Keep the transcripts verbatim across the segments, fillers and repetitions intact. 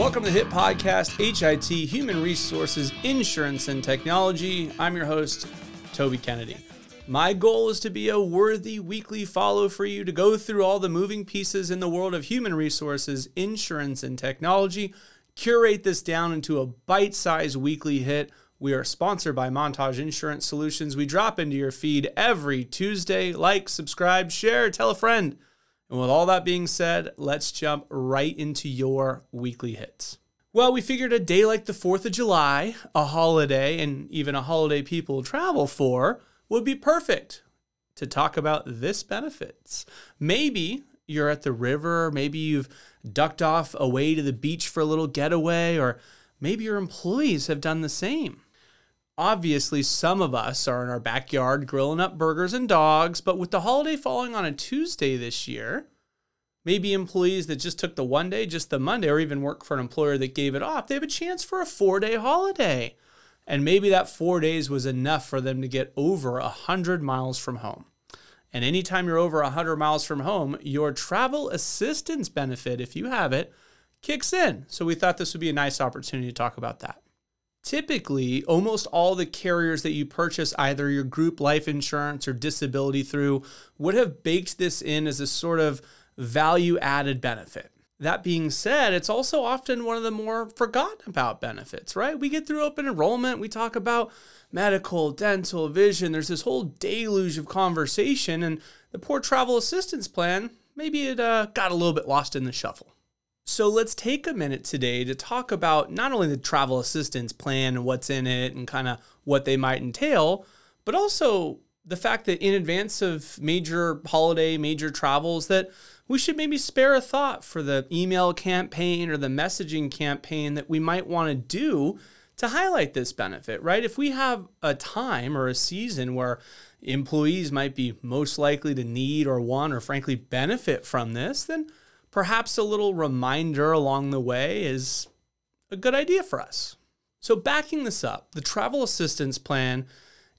Welcome to the HIT Podcast, H I T, Human Resources, Insurance, and Technology. I'm your host, Toby Kennedy. My goal is to be a worthy weekly follow for you to go through all the moving pieces in the world of human resources, insurance, and technology, curate this down into a bite-sized weekly hit. We are sponsored by Montage Insurance Solutions. We drop into your feed every Tuesday. Like, subscribe, share, tell a friend. And with all that being said, let's jump right into your weekly hits. Well, we figured a day like the fourth of July, a holiday, and even a holiday people travel for, would be perfect to talk about this benefits. Maybe you're at the river, maybe you've ducked off away to the beach for a little getaway, or maybe your employees have done the same. Obviously, some of us are in our backyard grilling up burgers and dogs, but with the holiday falling on a Tuesday this year, maybe employees that just took the one day, just the Monday, or even work for an employer that gave it off, they have a chance for a four-day holiday. And maybe that four days was enough for them to get over one hundred miles from home. And anytime you're over one hundred miles from home, your travel assistance benefit, if you have it, kicks in. So we thought this would be a nice opportunity to talk about that. Typically, almost all the carriers that you purchase either your group life insurance or disability through would have baked this in as a sort of value-added benefit. That being said, it's also often one of the more forgotten about benefits, right? We get through open enrollment, we talk about medical, dental, vision, there's this whole deluge of conversation, and the poor travel assistance plan, maybe it uh, got a little bit lost in the shuffle. So let's take a minute today to talk about not only the travel assistance plan and what's in it and kind of what they might entail, but also the fact that in advance of major holiday, major travels, that we should maybe spare a thought for the email campaign or the messaging campaign that we might want to do to highlight this benefit, right? If we have a time or a season where employees might be most likely to need or want or frankly benefit from this, then perhaps a little reminder along the way is a good idea for us. So backing this up, the travel assistance plan,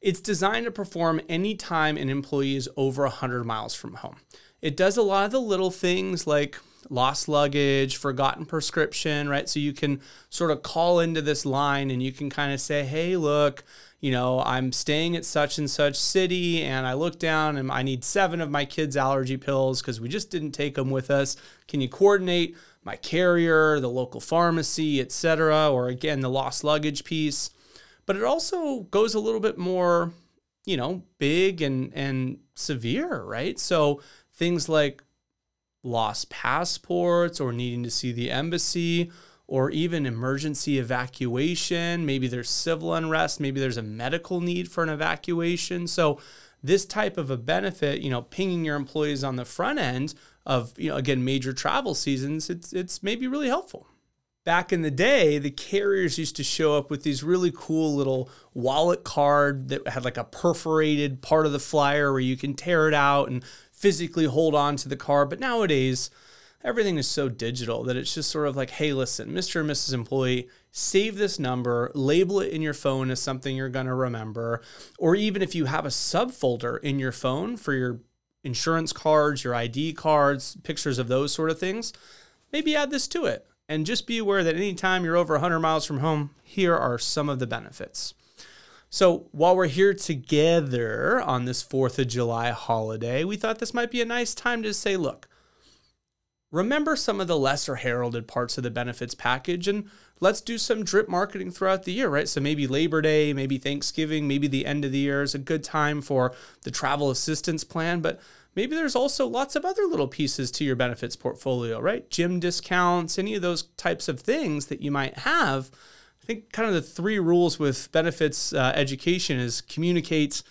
it's designed to perform any time an employee is over one hundred miles from home. It does a lot of the little things like lost luggage, forgotten prescription, right? So you can sort of call into this line and you can kind of say, hey, look, you know, I'm staying at such and such city and I look down and I need seven of my kids' allergy pills because we just didn't take them with us. Can you coordinate my carrier, the local pharmacy, et cetera, or again, the lost luggage piece? But it also goes a little bit more, you know, big and, and severe, right? So things like lost passports or needing to see the embassy or even emergency evacuation. Maybe there's civil unrest. Maybe there's a medical need for an evacuation. So this type of a benefit, you know, pinging your employees on the front end of, you know, again, major travel seasons, it's it's maybe really helpful. Back in the day, the carriers used to show up with these really cool little wallet card that had like a perforated part of the flyer where you can tear it out and physically hold on to the card. But nowadays, everything is so digital that it's just sort of like, hey, listen, Mister and Missus Employee, save this number, label it in your phone as something you're going to remember. Or even if you have a subfolder in your phone for your insurance cards, your I D cards, pictures of those sort of things, maybe add this to it. And just be aware that anytime you're over one hundred miles from home, here are some of the benefits. So while we're here together on this fourth of July holiday, we thought this might be a nice time to say, look, remember some of the lesser heralded parts of the benefits package, and let's do some drip marketing throughout the year, right? So maybe Labor Day, maybe Thanksgiving, maybe the end of the year is a good time for the travel assistance plan, but maybe there's also lots of other little pieces to your benefits portfolio, right? Gym discounts, any of those types of things that you might have. I think kind of the three rules with benefits uh, education is communicate,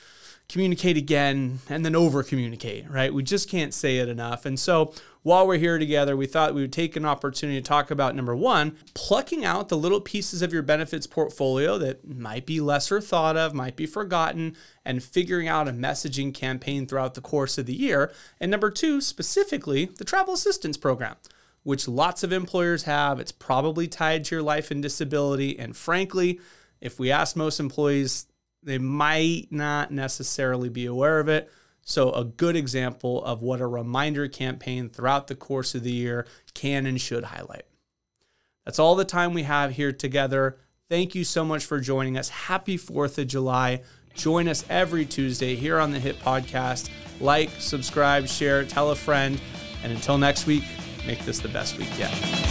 communicate again, and then over-communicate, right? We just can't say it enough. And so while we're here together, we thought we would take an opportunity to talk about, number one, plucking out the little pieces of your benefits portfolio that might be lesser thought of, might be forgotten, and figuring out a messaging campaign throughout the course of the year. And number two, specifically, the travel assistance program, which lots of employers have. It's probably tied to your life and disability. And frankly, if we ask most employees, they might not necessarily be aware of it. So a good example of what a reminder campaign throughout the course of the year can and should highlight. That's all the time we have here together. Thank you so much for joining us. Happy fourth of July. Join us every Tuesday here on the HIT Podcast. Like, subscribe, share, tell a friend. And until next week, make this the best week yet.